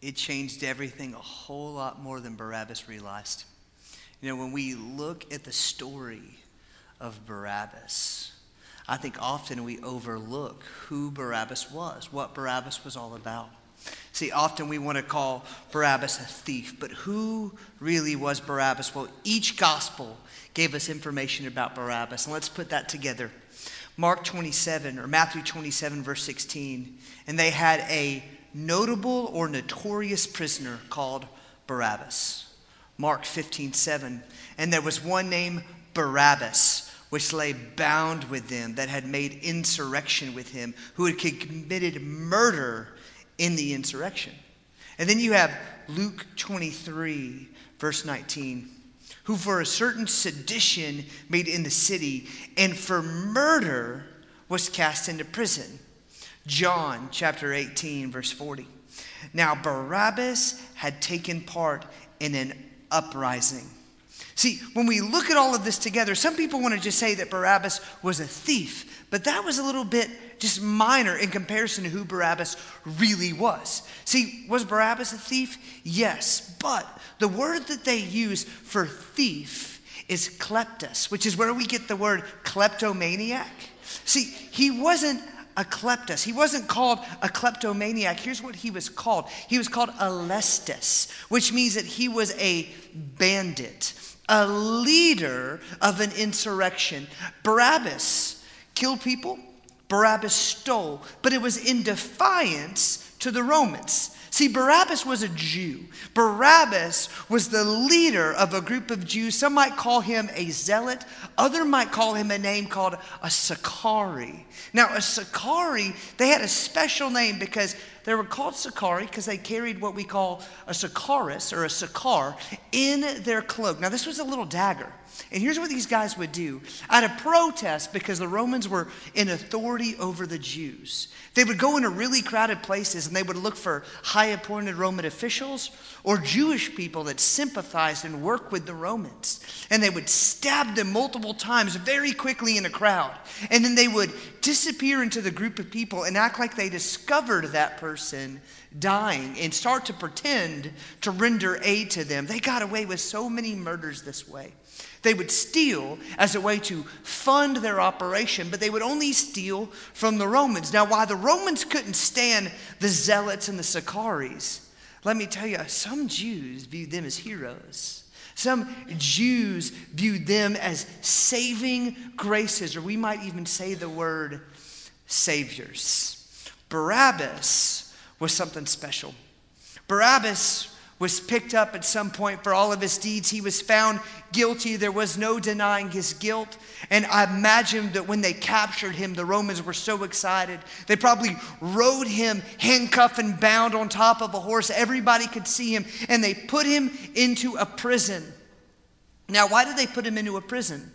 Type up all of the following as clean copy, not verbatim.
it changed everything a whole lot more than Barabbas realized. You know, when we look at the story of Barabbas, I think often we overlook who Barabbas was, what Barabbas was all about. See, often we want to call Barabbas a thief, but who really was Barabbas? Well, each gospel gave us information about Barabbas, and let's put that together. Mark 27, or Matthew 27, verse 16, and they had a notable or notorious prisoner called Barabbas. Mark 15, 7, and there was one named Barabbas, which lay bound with them, that had made insurrection with him, who had committed murder in the insurrection. And then you have Luke 23, verse 19, who for a certain sedition made in the city, and for murder was cast into prison. John chapter 18, verse 40. Now Barabbas had taken part in an uprising. See, when we look at all of this together, some people want to just say that Barabbas was a thief, but that was a little bit just minor in comparison to who Barabbas really was. See, was Barabbas a thief? Yes, but the word that they use for thief is kleptos, which is where we get the word kleptomaniac. See, he wasn't a kleptos. He wasn't called a kleptomaniac. Here's what he was called. He was called a lestis, which means that he was a bandit, a leader of an insurrection. Barabbas killed people. Barabbas stole, but it was in defiance to the Romans. See, Barabbas was a Jew. Barabbas was the leader of a group of Jews. Some might call him a zealot. Others might call him a name called a Sicarii. Now, a Sicarii, they had a special name because they were called Sakari because they carried what we call a Sicaris or a Sicar in their cloak. Now, this was a little dagger. And here's what these guys would do. At a protest, because the Romans were in authority over the Jews, they would go into really crowded places and they would look for high-appointed Roman officials or Jewish people that sympathized and worked with the Romans. And they would stab them multiple times very quickly in a crowd. And then they would disappear into the group of people and act like they discovered that person dying and start to pretend to render aid to them. They got away with so many murders this way. They would steal as a way to fund their operation, but they would only steal from the Romans. Now, while the Romans couldn't stand the zealots and the Sicaries, let me tell you, some Jews viewed them as heroes. Some Jews viewed them as saving graces, or we might even say the word saviors. Barabbas was something special. Barabbas was picked up at some point for all of his deeds. He was found guilty. There was no denying his guilt. And I imagine that when they captured him, the Romans were so excited. They probably rode him handcuffed and bound on top of a horse. Everybody could see him. And they put him into a prison. Now, why did they put him into a prison?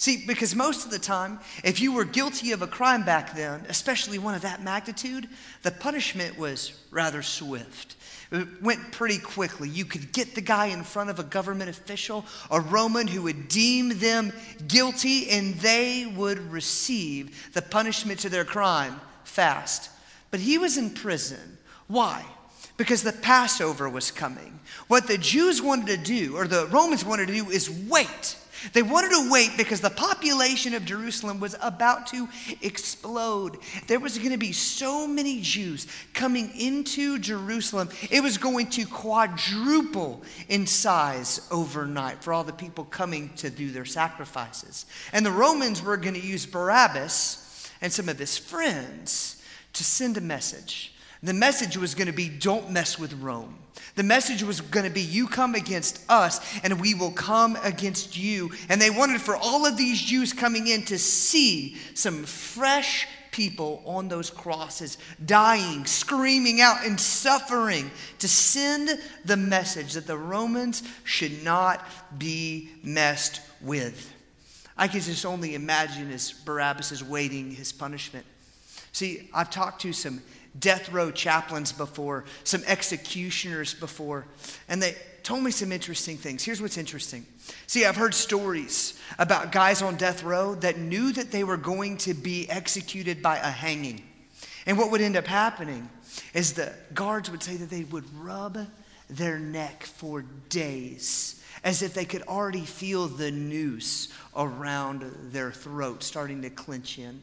See, because most of the time, if you were guilty of a crime back then, especially one of that magnitude, the punishment was rather swift. It went pretty quickly. You could get the guy in front of a government official, a Roman who would deem them guilty, and they would receive the punishment to their crime fast. But he was in prison. Why? Because the Passover was coming. What the Jews wanted to do, or the Romans wanted to do, is wait. They wanted to wait because the population of Jerusalem was about to explode. There was going to be so many Jews coming into Jerusalem. It was going to quadruple in size overnight for all the people coming to do their sacrifices. And the Romans were going to use Barabbas and some of his friends to send a message. The message was going to be, don't mess with Rome. The message was going to be, you come against us and we will come against you. And they wanted for all of these Jews coming in to see some fresh people on those crosses, dying, screaming out and suffering, to send the message that the Romans should not be messed with. I can just only imagine as Barabbas is waiting his punishment. See, I've talked to some death row chaplains before, some executioners before, and they told me some interesting things. Here's what's interesting. See, I've heard stories about guys on death row that knew that they were going to be executed by a hanging. And what would end up happening As the guards would say that they would rub their neck for days, as if they could already feel the noose around their throat starting to clench in.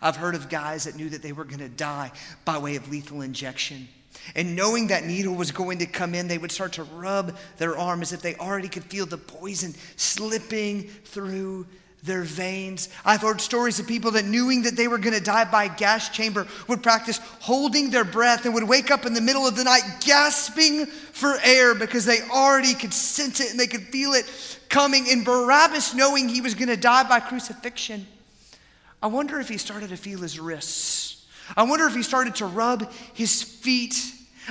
I've heard of guys that knew that they were going to die by way of lethal injection. And knowing that needle was going to come in, they would start to rub their arm as if they already could feel the poison slipping through their veins. I've heard stories of people that knowing that they were going to die by a gas chamber would practice holding their breath and would wake up in the middle of the night gasping for air because they already could sense it and they could feel it coming. And Barabbas, knowing he was going to die by crucifixion, I wonder if he started to feel his wrists. I wonder if he started to rub his feet.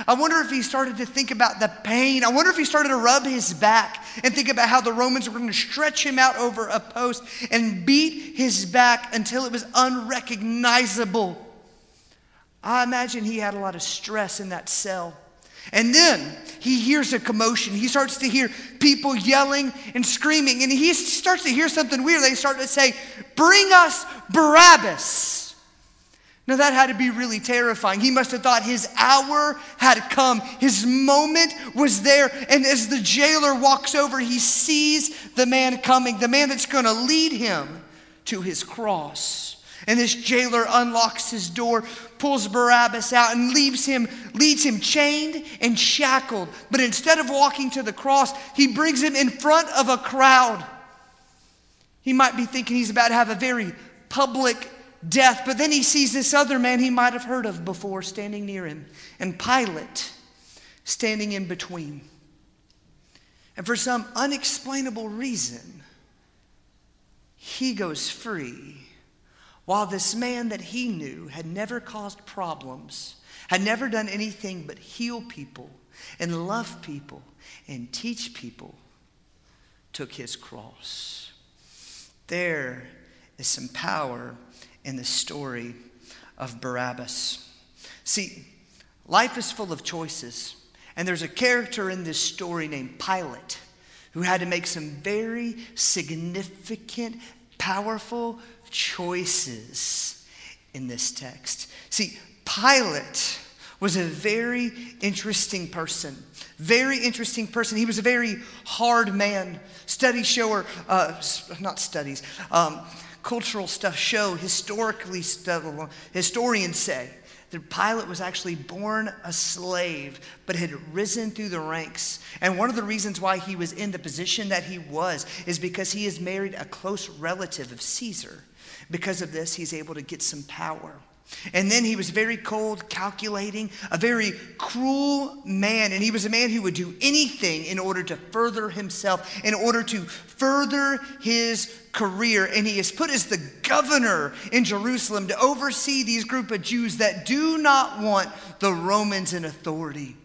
I wonder if he started to think about the pain. I wonder if he started to rub his back and think about how the Romans were going to stretch him out over a post and beat his back until it was unrecognizable. I imagine he had a lot of stress in that cell. And then he hears a commotion. He starts to hear people yelling and screaming. And he starts to hear something weird. They start to say, "Bring us Barabbas." Now that had to be really terrifying. He must have thought his hour had come. His moment was there. And as the jailer walks over, he sees the man coming, the man that's going to lead him to his cross. And this jailer unlocks his door, pulls Barabbas out, and leads him chained and shackled. But instead of walking to the cross, he brings him in front of a crowd. He might be thinking he's about to have a very public death, but then he sees this other man he might have heard of before standing near him, and Pilate standing in between. And for some unexplainable reason, he goes free, while this man that he knew had never caused problems, had never done anything but heal people and love people and teach people, took his cross. There is some power in the story of Barabbas. See, life is full of choices. And there's a character in this story named Pilate who had to make some very significant, powerful choices in this text. See, Pilate was a very interesting person. Very interesting person. He was a very hard man. Cultural stuff show, historians say that Pilate was actually born a slave, but had risen through the ranks. And one of the reasons why he was in the position that he was is because he is married a close relative of Caesar. Because of this, he's able to get some power. And then he was very cold, calculating, a very cruel man. And he was a man who would do anything in order to further himself, in order to further his career. And he is put as the governor in Jerusalem to oversee these group of Jews that do not want the Romans in authority.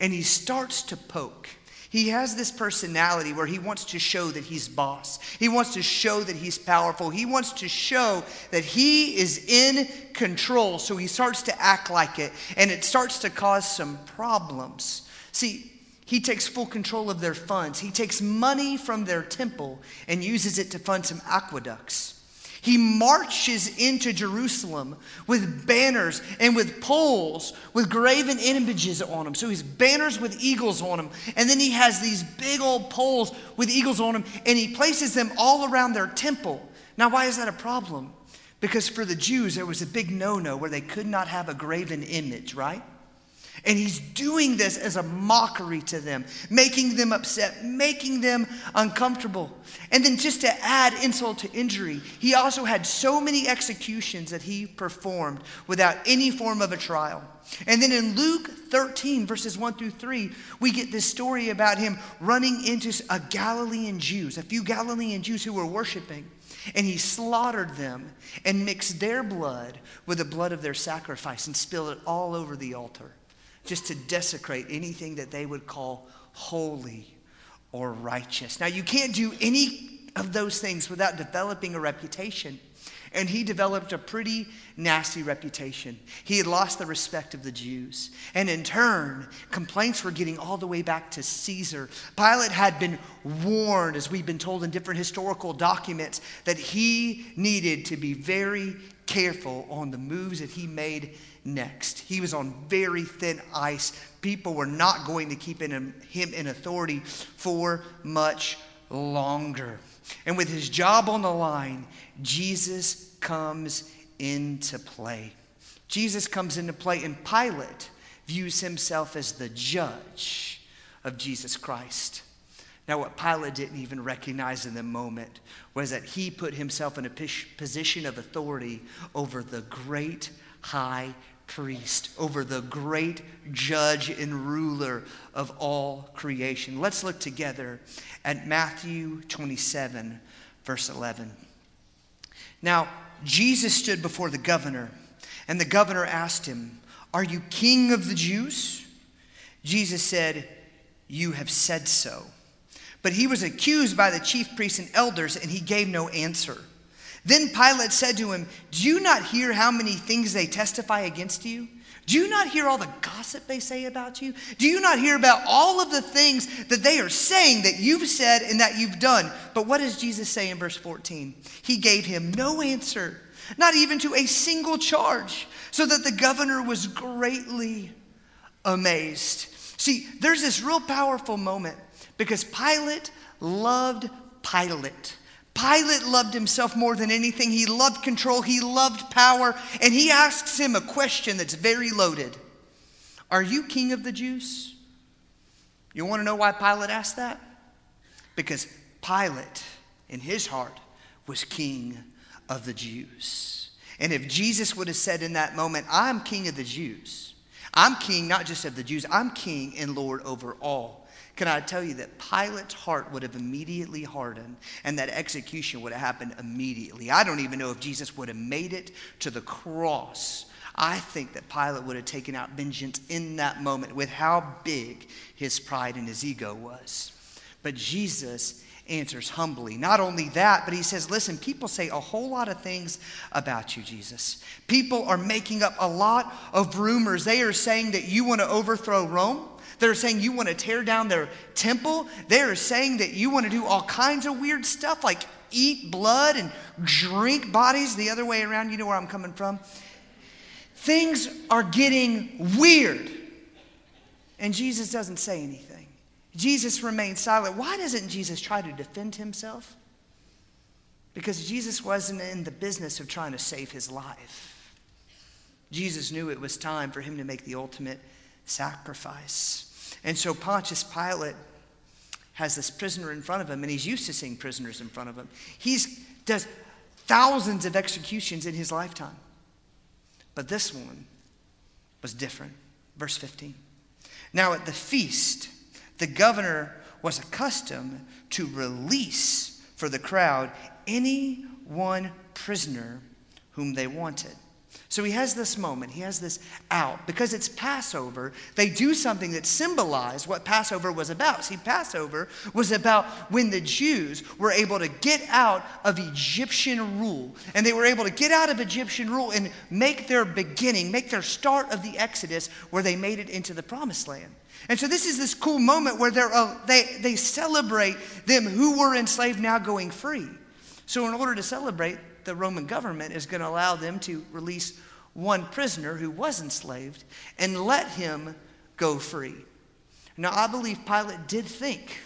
And he starts to poke. He has this personality where he wants to show that he's boss. He wants to show that he's powerful. He wants to show that he is in control. So he starts to act like it, and it starts to cause some problems. See, he takes full control of their funds. He takes money from their temple and uses it to fund some aqueducts. He marches into Jerusalem with banners and with poles with graven images on them. So he's banners with eagles on them. And then he has these big old poles with eagles on them, and he places them all around their temple. Now, why is that a problem? Because for the Jews, there was a big no-no where they could not have a graven image, right? And he's doing this as a mockery to them, making them upset, making them uncomfortable. And then just to add insult to injury, he also had so many executions that he performed without any form of a trial. And then in Luke 13, verses 1-3, we get this story about him running into a few Galilean Jews who were worshiping. And he slaughtered them and mixed their blood with the blood of their sacrifice and spilled it all over the altar, just to desecrate anything that they would call holy or righteous. Now, you can't do any of those things without developing a reputation. And he developed a pretty nasty reputation. He had lost the respect of the Jews. And in turn, complaints were getting all the way back to Caesar. Pilate had been warned, as we've been told in different historical documents, that he needed to be very careful on the moves that he made next. He was on very thin ice. People were not going to keep him in authority for much longer. And with his job on the line, Jesus comes into play. Jesus comes into play, and Pilate views himself as the judge of Jesus Christ. Now, what Pilate didn't even recognize in the moment was that he put himself in a position of authority over the great high priest, over the great judge and ruler of all creation. Let's look together at Matthew 27, verse 11. Now, Jesus stood before the governor, and the governor asked him, "Are you king of the Jews?" Jesus said, "You have said so." But he was accused by the chief priests and elders, and he gave no answer. Then Pilate said to him, "Do you not hear how many things they testify against you? Do you not hear all the gossip they say about you? Do you not hear about all of the things that they are saying that you've said and that you've done?" But what does Jesus say in verse 14? He gave him no answer, not even to a single charge, so that the governor was greatly amazed. See, there's this real powerful moment, because Pilate loved Pilate. Pilate loved himself more than anything. He loved control. He loved power. And he asks him a question that's very loaded. "Are you king of the Jews?" You want to know why Pilate asked that? Because Pilate, in his heart, was king of the Jews. And if Jesus would have said in that moment, "I'm king of the Jews. I'm king not just of the Jews. I'm king and Lord over all," can I tell you that Pilate's heart would have immediately hardened, and that execution would have happened immediately. I don't even know if Jesus would have made it to the cross. I think that Pilate would have taken out vengeance in that moment with how big his pride and his ego was. But Jesus answers humbly. Not only that, but he says, "Listen, people say a whole lot of things about you, Jesus. People are making up a lot of rumors. They are saying that you want to overthrow Rome. They're saying you want to tear down their temple. They're saying that you want to do all kinds of weird stuff, like eat blood and drink bodies the other way around. You know where I'm coming from. Things are getting weird." And Jesus doesn't say anything. Jesus remains silent. Why doesn't Jesus try to defend himself? Because Jesus wasn't in the business of trying to save his life. Jesus knew it was time for him to make the ultimate sacrifice. And so Pontius Pilate has this prisoner in front of him, and he's used to seeing prisoners in front of him. He does thousands of executions in his lifetime. But this one was different. Verse 15. Now at the feast, the governor was accustomed to release for the crowd any one prisoner whom they wanted. So he has this moment, he has this out. Because it's Passover, they do something that symbolized what Passover was about. See, Passover was about when the Jews were able to get out of Egyptian rule. And they were able to get out of Egyptian rule and make their beginning, make their start of the Exodus, where they made it into the Promised Land. And so this is this cool moment where they celebrate them who were enslaved now going free. So in order to celebrate, the Roman government is going to allow them to release one prisoner who was enslaved and let him go free. Now, I believe Pilate did think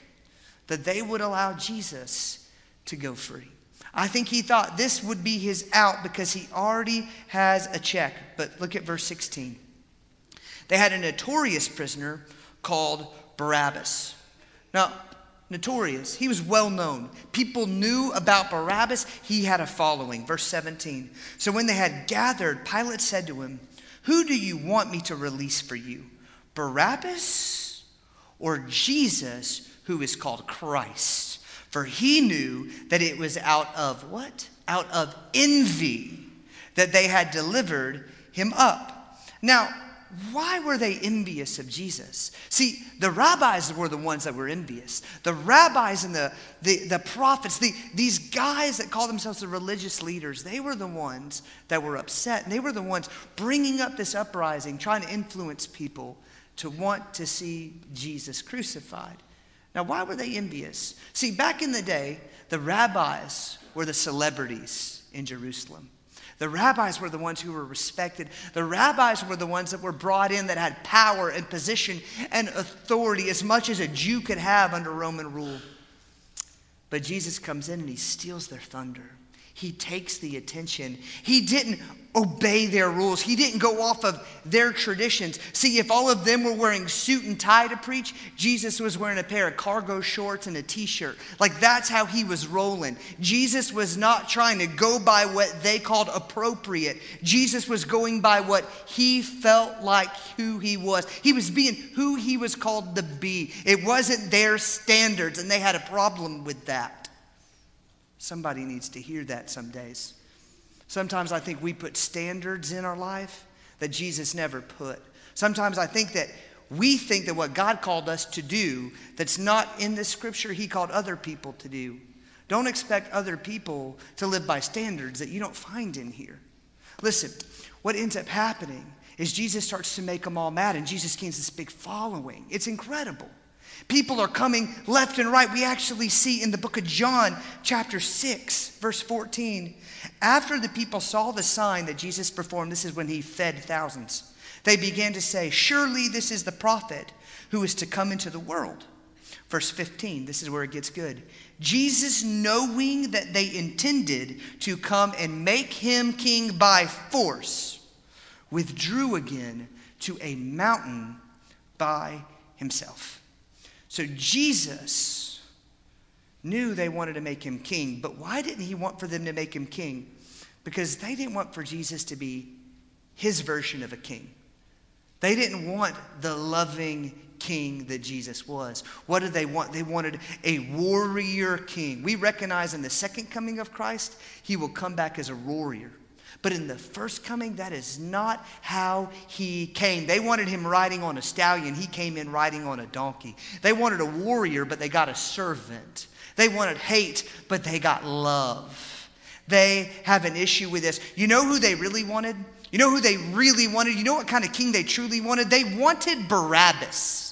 that they would allow Jesus to go free. I think he thought this would be his out, because he already has a check. But look at verse 16. They had a notorious prisoner called Barabbas. Now, notorious. He was well known. People knew about Barabbas. He had a following. Verse 17. So when they had gathered, Pilate said to him, "Who do you want me to release for you? Barabbas or Jesus, who is called Christ?" For he knew that it was out of what? Out of envy that they had delivered him up. Now, why were they envious of Jesus? See, the rabbis were the ones that were envious. The rabbis and the prophets, these guys that call themselves the religious leaders, they were the ones that were upset. And they were the ones bringing up this uprising, trying to influence people to want to see Jesus crucified. Now, why were they envious? See, back in the day, the rabbis were the celebrities in Jerusalem. The rabbis were the ones who were respected. The rabbis were the ones that were brought in that had power and position and authority as much as a Jew could have under Roman rule. But Jesus comes in and he steals their thunder. He takes the attention. He didn't obey their rules. He didn't go off of their traditions. See, if all of them were wearing suit and tie to preach, Jesus was wearing a pair of cargo shorts and a t-shirt. Like, that's how he was rolling. Jesus was not trying to go by what they called appropriate. Jesus was going by what he felt like who he was. He was being who he was called to be. It wasn't their standards, and they had a problem with that. Somebody needs to hear that some days. Sometimes I think we put standards in our life that Jesus never put. Sometimes I think that we think that what God called us to do that's not in the scripture he called other people to do. Don't expect other people to live by standards that you don't find in here. Listen, what ends up happening is Jesus starts to make them all mad, and Jesus gains this big following. It's incredible. People are coming left and right. We actually see in the book of John, chapter 6, verse 14, after the people saw the sign that Jesus performed, this is when he fed thousands, they began to say, surely this is the prophet who is to come into the world. Verse 15, this is where it gets good. Jesus, knowing that they intended to come and make him king by force, withdrew again to a mountain by himself. So Jesus knew they wanted to make him king, but why didn't he want for them to make him king? Because they didn't want for Jesus to be his version of a king. They didn't want the loving king that Jesus was. What did they want? They wanted a warrior king. We recognize in the second coming of Christ, he will come back as a warrior. But in the first coming, that is not how he came. They wanted him riding on a stallion. He came in riding on a donkey. They wanted a warrior, but they got a servant. They wanted hate, but they got love. They have an issue with this. You know who they really wanted? You know who they really wanted? You know what kind of king they truly wanted? They wanted Barabbas.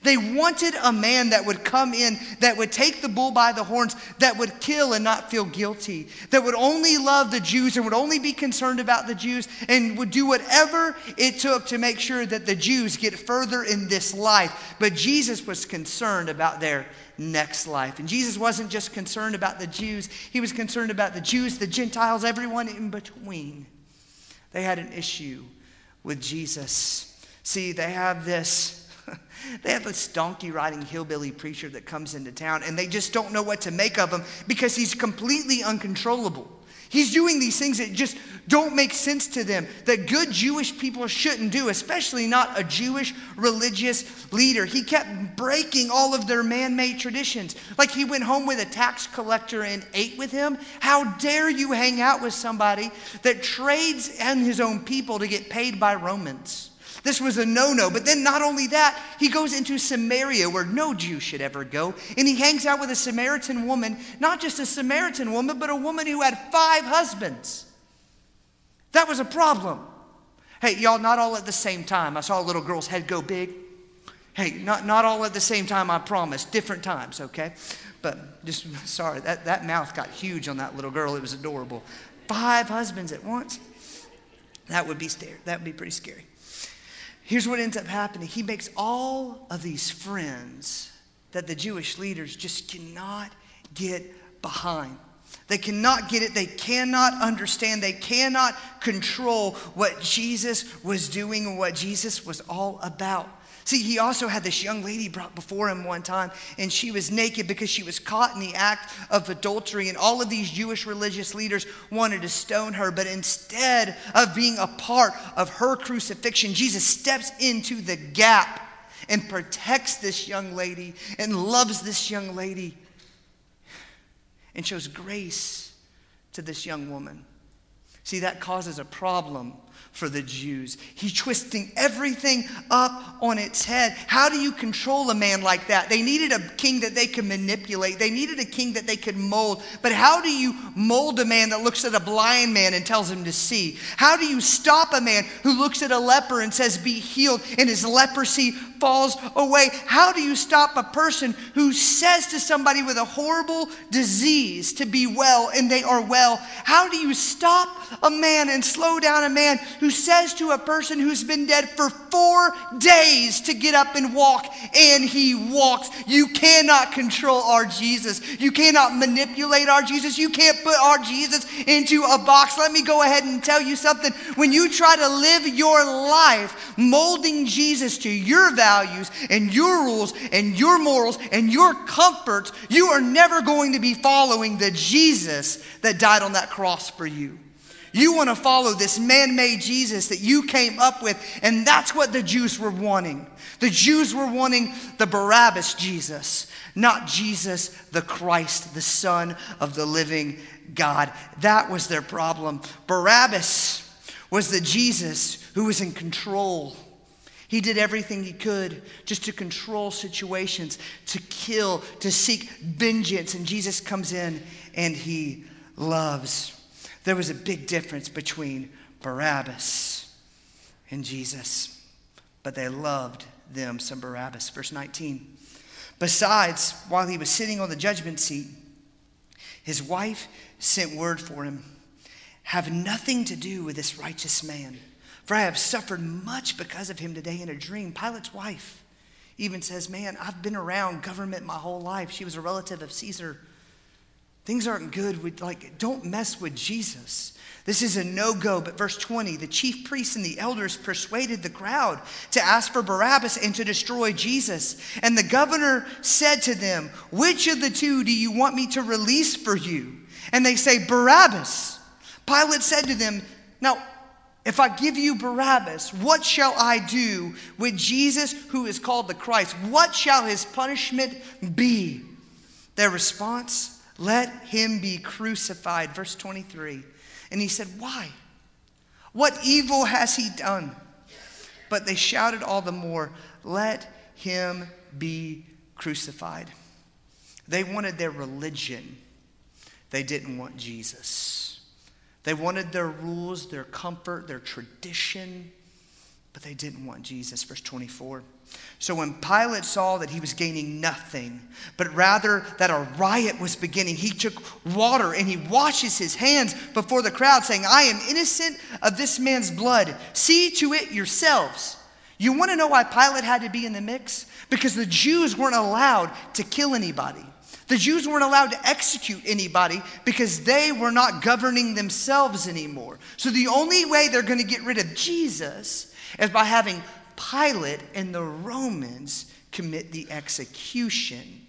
They wanted a man that would come in, that would take the bull by the horns, that would kill and not feel guilty, that would only love the Jews and would only be concerned about the Jews and would do whatever it took to make sure that the Jews get further in this life. But Jesus was concerned about their next life. And Jesus wasn't just concerned about the Jews. He was concerned about the Jews, the Gentiles, everyone in between. They had an issue with Jesus. See, they have this donkey-riding hillbilly preacher that comes into town, and they just don't know what to make of him because he's completely uncontrollable. He's doing these things that just don't make sense to them, that good Jewish people shouldn't do, especially not a Jewish religious leader. He kept breaking all of their man-made traditions. Like, he went home with a tax collector and ate with him. How dare you hang out with somebody that trades and his own people to get paid by Romans? This was a no-no. But then not only that, he goes into Samaria, where no Jew should ever go. And he hangs out with a Samaritan woman, not just a Samaritan woman, but a woman who had 5 husbands. That was a problem. Hey, y'all, not all at the same time. I saw a little girl's head go big. Hey, not all at the same time, I promise. Different times, okay? But just, sorry, that mouth got huge on that little girl. It was adorable. 5 husbands at once. That would be pretty scary. Here's what ends up happening. He makes all of these friends that the Jewish leaders just cannot get behind. They cannot get it. They cannot understand. They cannot control what Jesus was doing and what Jesus was all about. See, he also had this young lady brought before him one time, and she was naked because she was caught in the act of adultery, and all of these Jewish religious leaders wanted to stone her. But instead of being a part of her crucifixion, Jesus steps into the gap and protects this young lady and loves this young lady and shows grace to this young woman. See, that causes a problem for the Jews. He's twisting everything up on its head. How do you control a man like that? They needed a king that they could manipulate. They needed a king that they could mold. But how do you mold a man that looks at a blind man and tells him to see? How do you stop a man who looks at a leper and says, be healed, and his leprosy falls away. How do you stop a person who says to somebody with a horrible disease to be well and they are well? How do you stop a man and slow down a man who says to a person who's been dead for 4 days to get up and walk, and he walks? You cannot control our Jesus. You cannot manipulate our Jesus. You can't put our Jesus into a box. Let me go ahead and tell you something. When you try to live your life molding Jesus to your values and your rules and your morals and your comforts, you are never going to be following the Jesus that died on that cross for you. You want to follow this man-made Jesus that you came up with, and that's what the Jews were wanting. The Jews were wanting the Barabbas Jesus, not Jesus the Christ, the Son of the living God. That was their problem. Barabbas was the Jesus who was in control. He did everything he could just to control situations, to kill, to seek vengeance, and Jesus comes in and he loves. There was a big difference between Barabbas and Jesus, but they loved them some Barabbas. Verse 19, besides, while he was sitting on the judgment seat, his wife sent word for him, "Have nothing to do with this righteous man, for I have suffered much because of him today in a dream." Pilate's wife even says, "Man, I've been around government my whole life." She was a relative of Caesar. Things aren't good with, like, don't mess with Jesus. This is a no-go. But verse 20, the chief priests and the elders persuaded the crowd to ask for Barabbas and to destroy Jesus. And the governor said to them, "Which of the two do you want me to release for you?" And they say, "Barabbas." Pilate said to them, "Now, if I give you Barabbas, what shall I do with Jesus who is called the Christ? What shall his punishment be?" Their response, "Let him be crucified." Verse 23. And he said, "Why? What evil has he done?" But they shouted all the more, "Let him be crucified." They wanted their religion. They didn't want Jesus. They wanted their rules, their comfort, their tradition, but they didn't want Jesus. Verse 24. So when Pilate saw that he was gaining nothing, but rather that a riot was beginning, he took water and he washes his hands before the crowd, saying, "I am innocent of this man's blood. See to it yourselves." You want to know why Pilate had to be in the mix? Because the Jews weren't allowed to kill anybody. The Jews weren't allowed to execute anybody because they were not governing themselves anymore. So the only way they're going to get rid of Jesus is by having Pilate and the Romans commit the execution.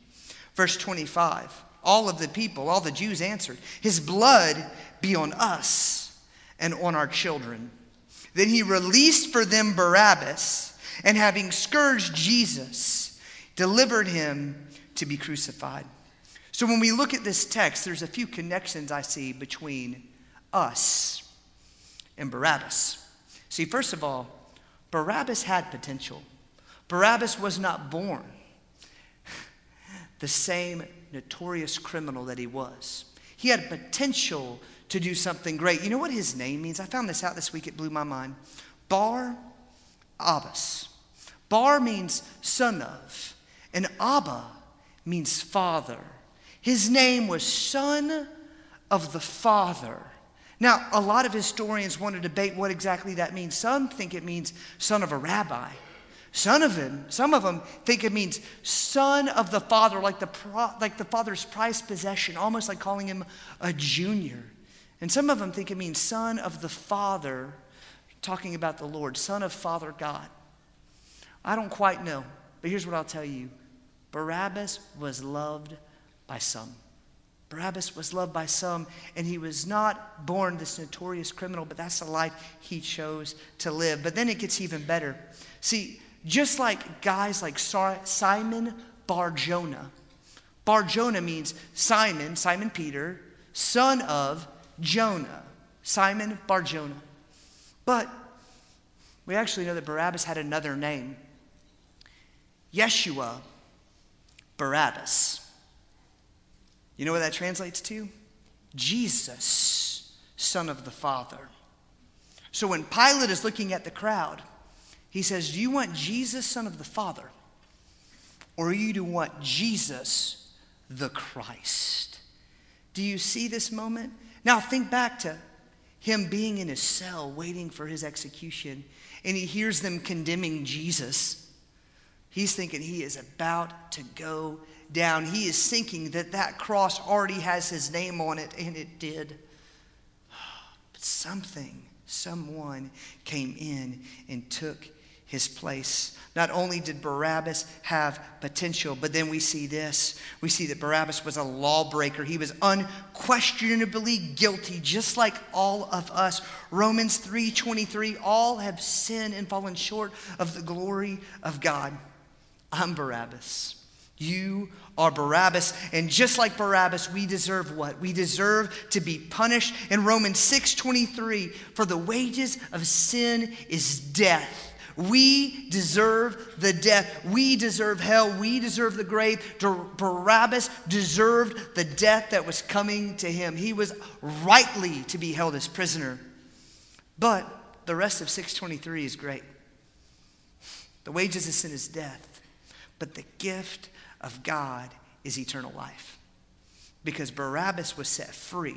Verse 25, all of the people, all the Jews answered, "His blood be on us and on our children." Then he released for them Barabbas, and having scourged Jesus, delivered him to be crucified. So when we look at this text, there's a few connections I see between us and Barabbas. See, first of all, Barabbas had potential. Barabbas was not born the same notorious criminal that he was. He had potential to do something great. You know what his name means? I found this out this week. It blew my mind. Bar Abbas. Bar means son of, and Abba means father. His name was son of the father. Now, a lot of historians want to debate what exactly that means. Some think it means son of a rabbi. Some of them think it means son of the father, like the father's prized possession, almost like calling him a junior. And some of them think it means son of the father, talking about the Lord, son of Father God. I don't quite know, but here's what I'll tell you. Barabbas was loved by some. Barabbas was loved by some, and he was not born this notorious criminal, but that's the life he chose to live. But then it gets even better. See, just like guys like Simon Barjona. Barjona means Simon, Simon Peter, son of Jonah. Simon Barjona. But we actually know that Barabbas had another name. Yeshua Barabbas. You know what that translates to? Jesus, son of the Father. So when Pilate is looking at the crowd, He says, do you want Jesus, Son of the Father, or do you want Jesus, the Christ? Do you see this moment? Now think back to him being in his cell, waiting for his execution, and he hears them condemning Jesus. He's thinking he is about to go down. He is thinking that that cross already has his name on it, and it did. But someone came in and took his place. Not only did Barabbas have potential, but then we see this. We see that Barabbas was a lawbreaker. He was unquestionably guilty, just like all of us. Romans 3:23, all have sinned and fallen short of the glory of God. I'm Barabbas. You are Barabbas, and just like Barabbas, we deserve what? We deserve to be punished. In Romans 6:23, for the wages of sin is death. We deserve the death. We deserve hell. We deserve the grave. Barabbas deserved the death that was coming to him. He was rightly to be held as prisoner. But the rest of 6:23 is great. The wages of sin is death, but the gift of God is eternal life. Because Barabbas was set free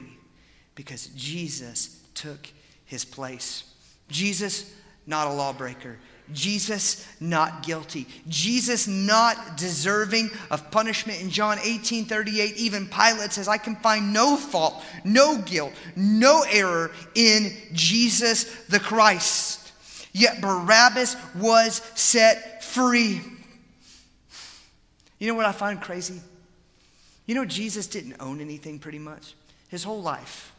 because Jesus took his place. Jesus, not a lawbreaker. Jesus, not guilty. Jesus, not deserving of punishment. In John 18:38, even Pilate says, I can find no fault, no guilt, no error in Jesus the Christ. Yet Barabbas was set free. You know what I find crazy? You know, Jesus didn't own anything pretty much. His whole life,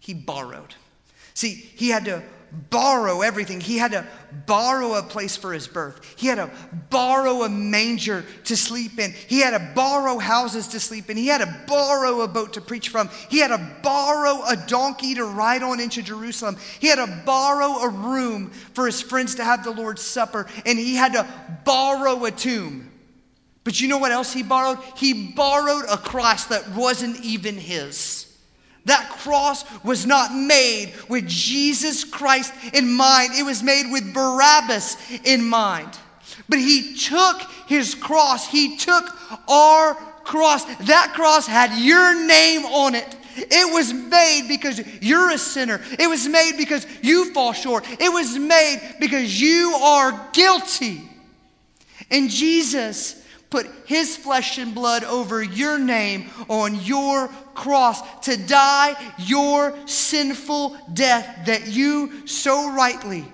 he borrowed. See, he had to borrow everything. He had to borrow a place for his birth. He had to borrow a manger to sleep in. He had to borrow houses to sleep in. He had to borrow a boat to preach from. He had to borrow a donkey to ride on into Jerusalem. He had to borrow a room for his friends to have the Lord's Supper. And he had to borrow a tomb. But you know what else he borrowed? He borrowed a cross that wasn't even his. That cross was not made with Jesus Christ in mind. It was made with Barabbas in mind. But he took his cross. He took our cross. That cross had your name on it. It was made because you're a sinner. It was made because you fall short. It was made because you are guilty. And Jesus put his flesh and blood over your name on your cross to die your sinful death that you so rightly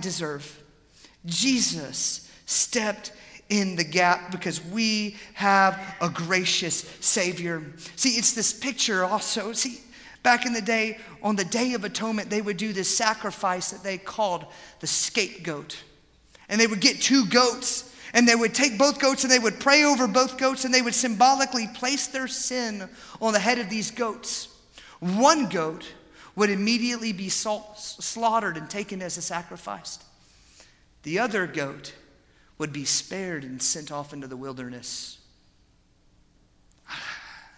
deserve. Jesus stepped in the gap because we have a gracious Savior. See, it's this picture also. See, back in the day, on the Day of Atonement, they would do this sacrifice that they called the scapegoat. And they would get two goats. And they would take both goats and they would pray over both goats and they would symbolically place their sin on the head of these goats. One goat would immediately be slaughtered and taken as a sacrifice. The other goat would be spared and sent off into the wilderness.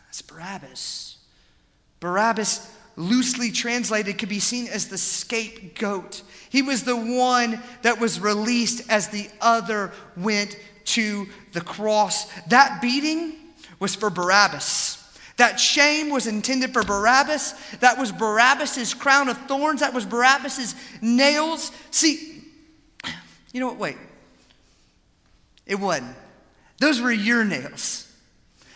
That's Barabbas. Barabbas, loosely translated, could be seen as the scapegoat. He was the one that was released as the other went to the cross. That beating was for Barabbas. That shame was intended for Barabbas. That was Barabbas's crown of thorns. That was Barabbas's nails. See, you know what? Wait. It wasn't. Those were your nails.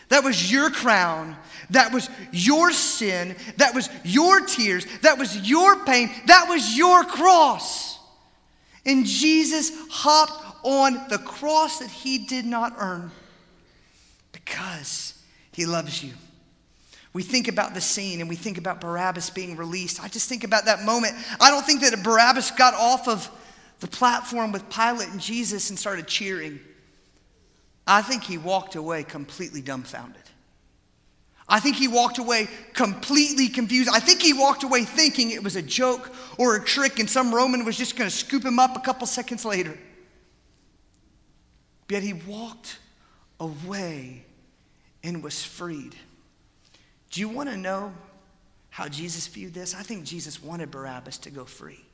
That was your crown. That was your sin. That was your tears. That was your pain. That was your cross. And Jesus hopped on the cross that he did not earn because he loves you. We think about the scene and we think about Barabbas being released. I just think about that moment. I don't think that Barabbas got off of the platform with Pilate and Jesus and started cheering. I think he walked away completely dumbfounded. I think he walked away completely confused. I think he walked away thinking it was a joke or a trick and some Roman was just going to scoop him up a couple seconds later. Yet he walked away and was freed. Do you want to know how Jesus viewed this? I think Jesus wanted Barabbas to go free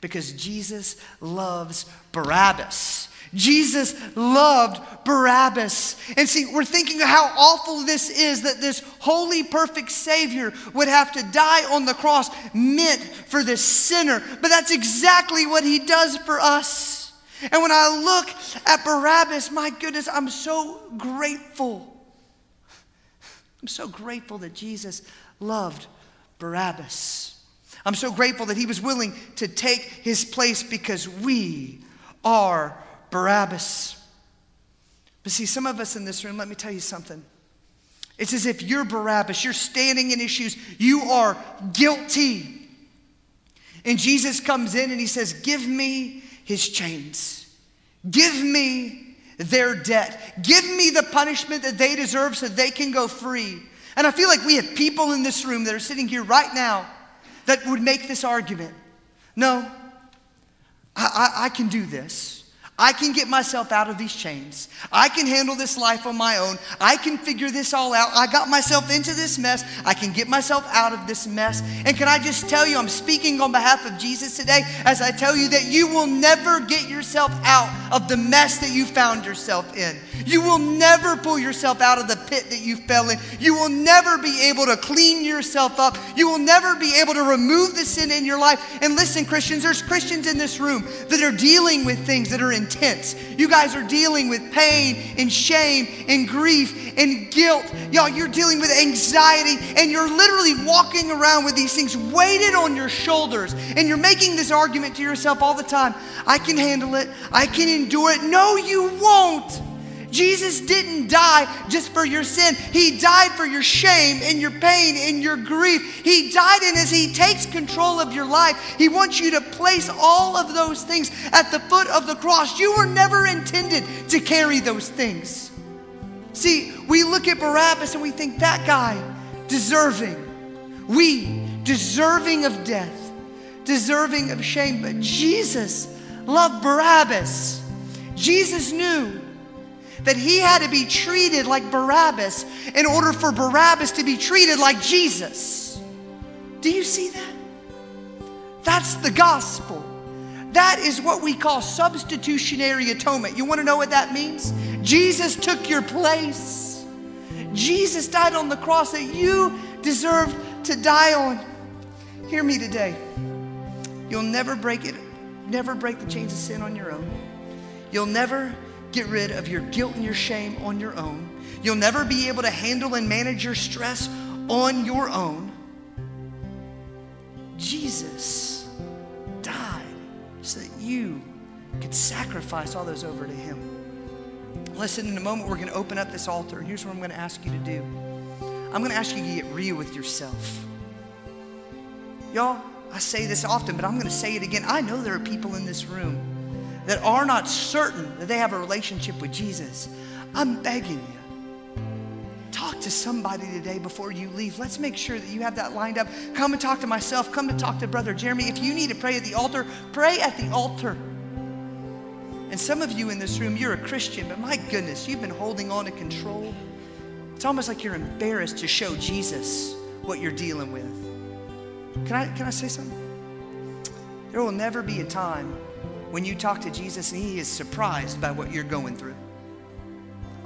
because Jesus loves Barabbas. Jesus loved Barabbas. And see, we're thinking of how awful this is, that this holy, perfect Savior would have to die on the cross meant for this sinner. But that's exactly what he does for us. And when I look at Barabbas, my goodness, I'm so grateful. I'm so grateful that Jesus loved Barabbas. I'm so grateful that he was willing to take his place because we are Barabbas. But see, some of us in this room, let me tell you something. It's as if you're Barabbas. You're standing in his shoes. You are guilty. And Jesus comes in and he says, give me his chains. Give me their debt. Give me the punishment that they deserve so they can go free. And I feel like we have people in this room that are sitting here right now that would make this argument. No, I can do this. I can get myself out of these chains. I can handle this life on my own. I can figure this all out. I got myself into this mess. I can get myself out of this mess. And can I just tell you, I'm speaking on behalf of Jesus today as I tell you that you will never get yourself out of the mess that you found yourself in. You will never pull yourself out of the pit that you fell in. You will never be able to clean yourself up. You will never be able to remove the sin in your life. And listen, Christians, there's Christians in this room that are dealing with things that are intense. You guys are dealing with pain and shame and grief and guilt. Y'all, you're dealing with anxiety, and you're literally walking around with these things weighted on your shoulders, and you're making this argument to yourself all the time. I can handle it. I can endure it. No, you won't. Jesus didn't die just for your sin. He died for your shame and your pain and your grief. He died, and as he takes control of your life, he wants you to place all of those things at the foot of the cross. You were never intended to carry those things. See, we look at Barabbas and we think that guy deserving. We deserving of death, deserving of shame. But Jesus loved Barabbas. Jesus knew that he had to be treated like Barabbas in order for Barabbas to be treated like Jesus. Do you see that? That's the gospel. That is what we call substitutionary atonement. You want to know what that means? Jesus took your place. Jesus died on the cross that you deserved to die on. Hear me today. You'll never break it. Never break the chains of sin on your own. You'll never get rid of your guilt and your shame on your own. You'll never be able to handle and manage your stress on your own. Jesus died so that you could sacrifice all those over to him. Listen, in a moment, we're going to open up this altar. Here's what I'm going to ask you to do. I'm going to ask you to get real with yourself. Y'all, I say this often, but I'm going to say it again. I know there are people in this room that are not certain that they have a relationship with Jesus. I'm begging you, talk to somebody today before you leave. Let's make sure that you have that lined up. Come and talk to myself. Come to talk to Brother Jeremy. If you need to pray at the altar, pray at the altar. And some of you in this room, you're a Christian, but my goodness, you've been holding on to control. It's almost like you're embarrassed to show Jesus what you're dealing with. Can I say something? There will never be a time when you talk to Jesus and he is surprised by what you're going through.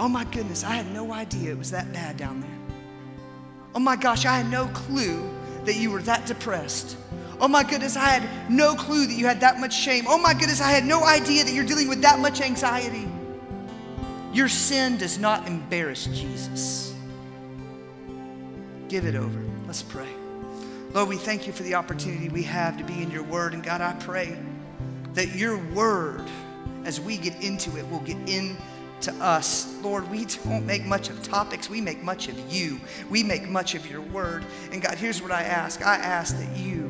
Oh my goodness, I had no idea it was that bad down there. Oh my gosh, I had no clue that you were that depressed. Oh my goodness, I had no clue that you had that much shame. Oh my goodness, I had no idea that you're dealing with that much anxiety. Your sin does not embarrass Jesus. Give it over. Let's pray. Lord, we thank you for the opportunity we have to be in your word. And God, I pray that your word, as we get into it, will get into us. Lord, we don't make much of topics. We make much of you. We make much of your word. And God, here's what I ask. I ask that you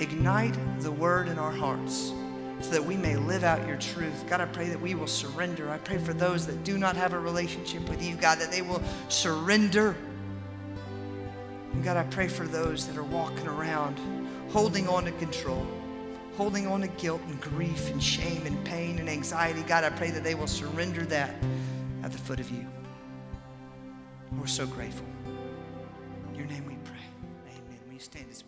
ignite the word in our hearts so that we may live out your truth. God, I pray that we will surrender. I pray for those that do not have a relationship with you, God, that they will surrender. And God, I pray for those that are walking around, holding on to control, holding on to guilt and grief and shame and pain and anxiety. God, I pray that they will surrender that at the foot of you. We're so grateful. In your name we pray. Amen. We stand as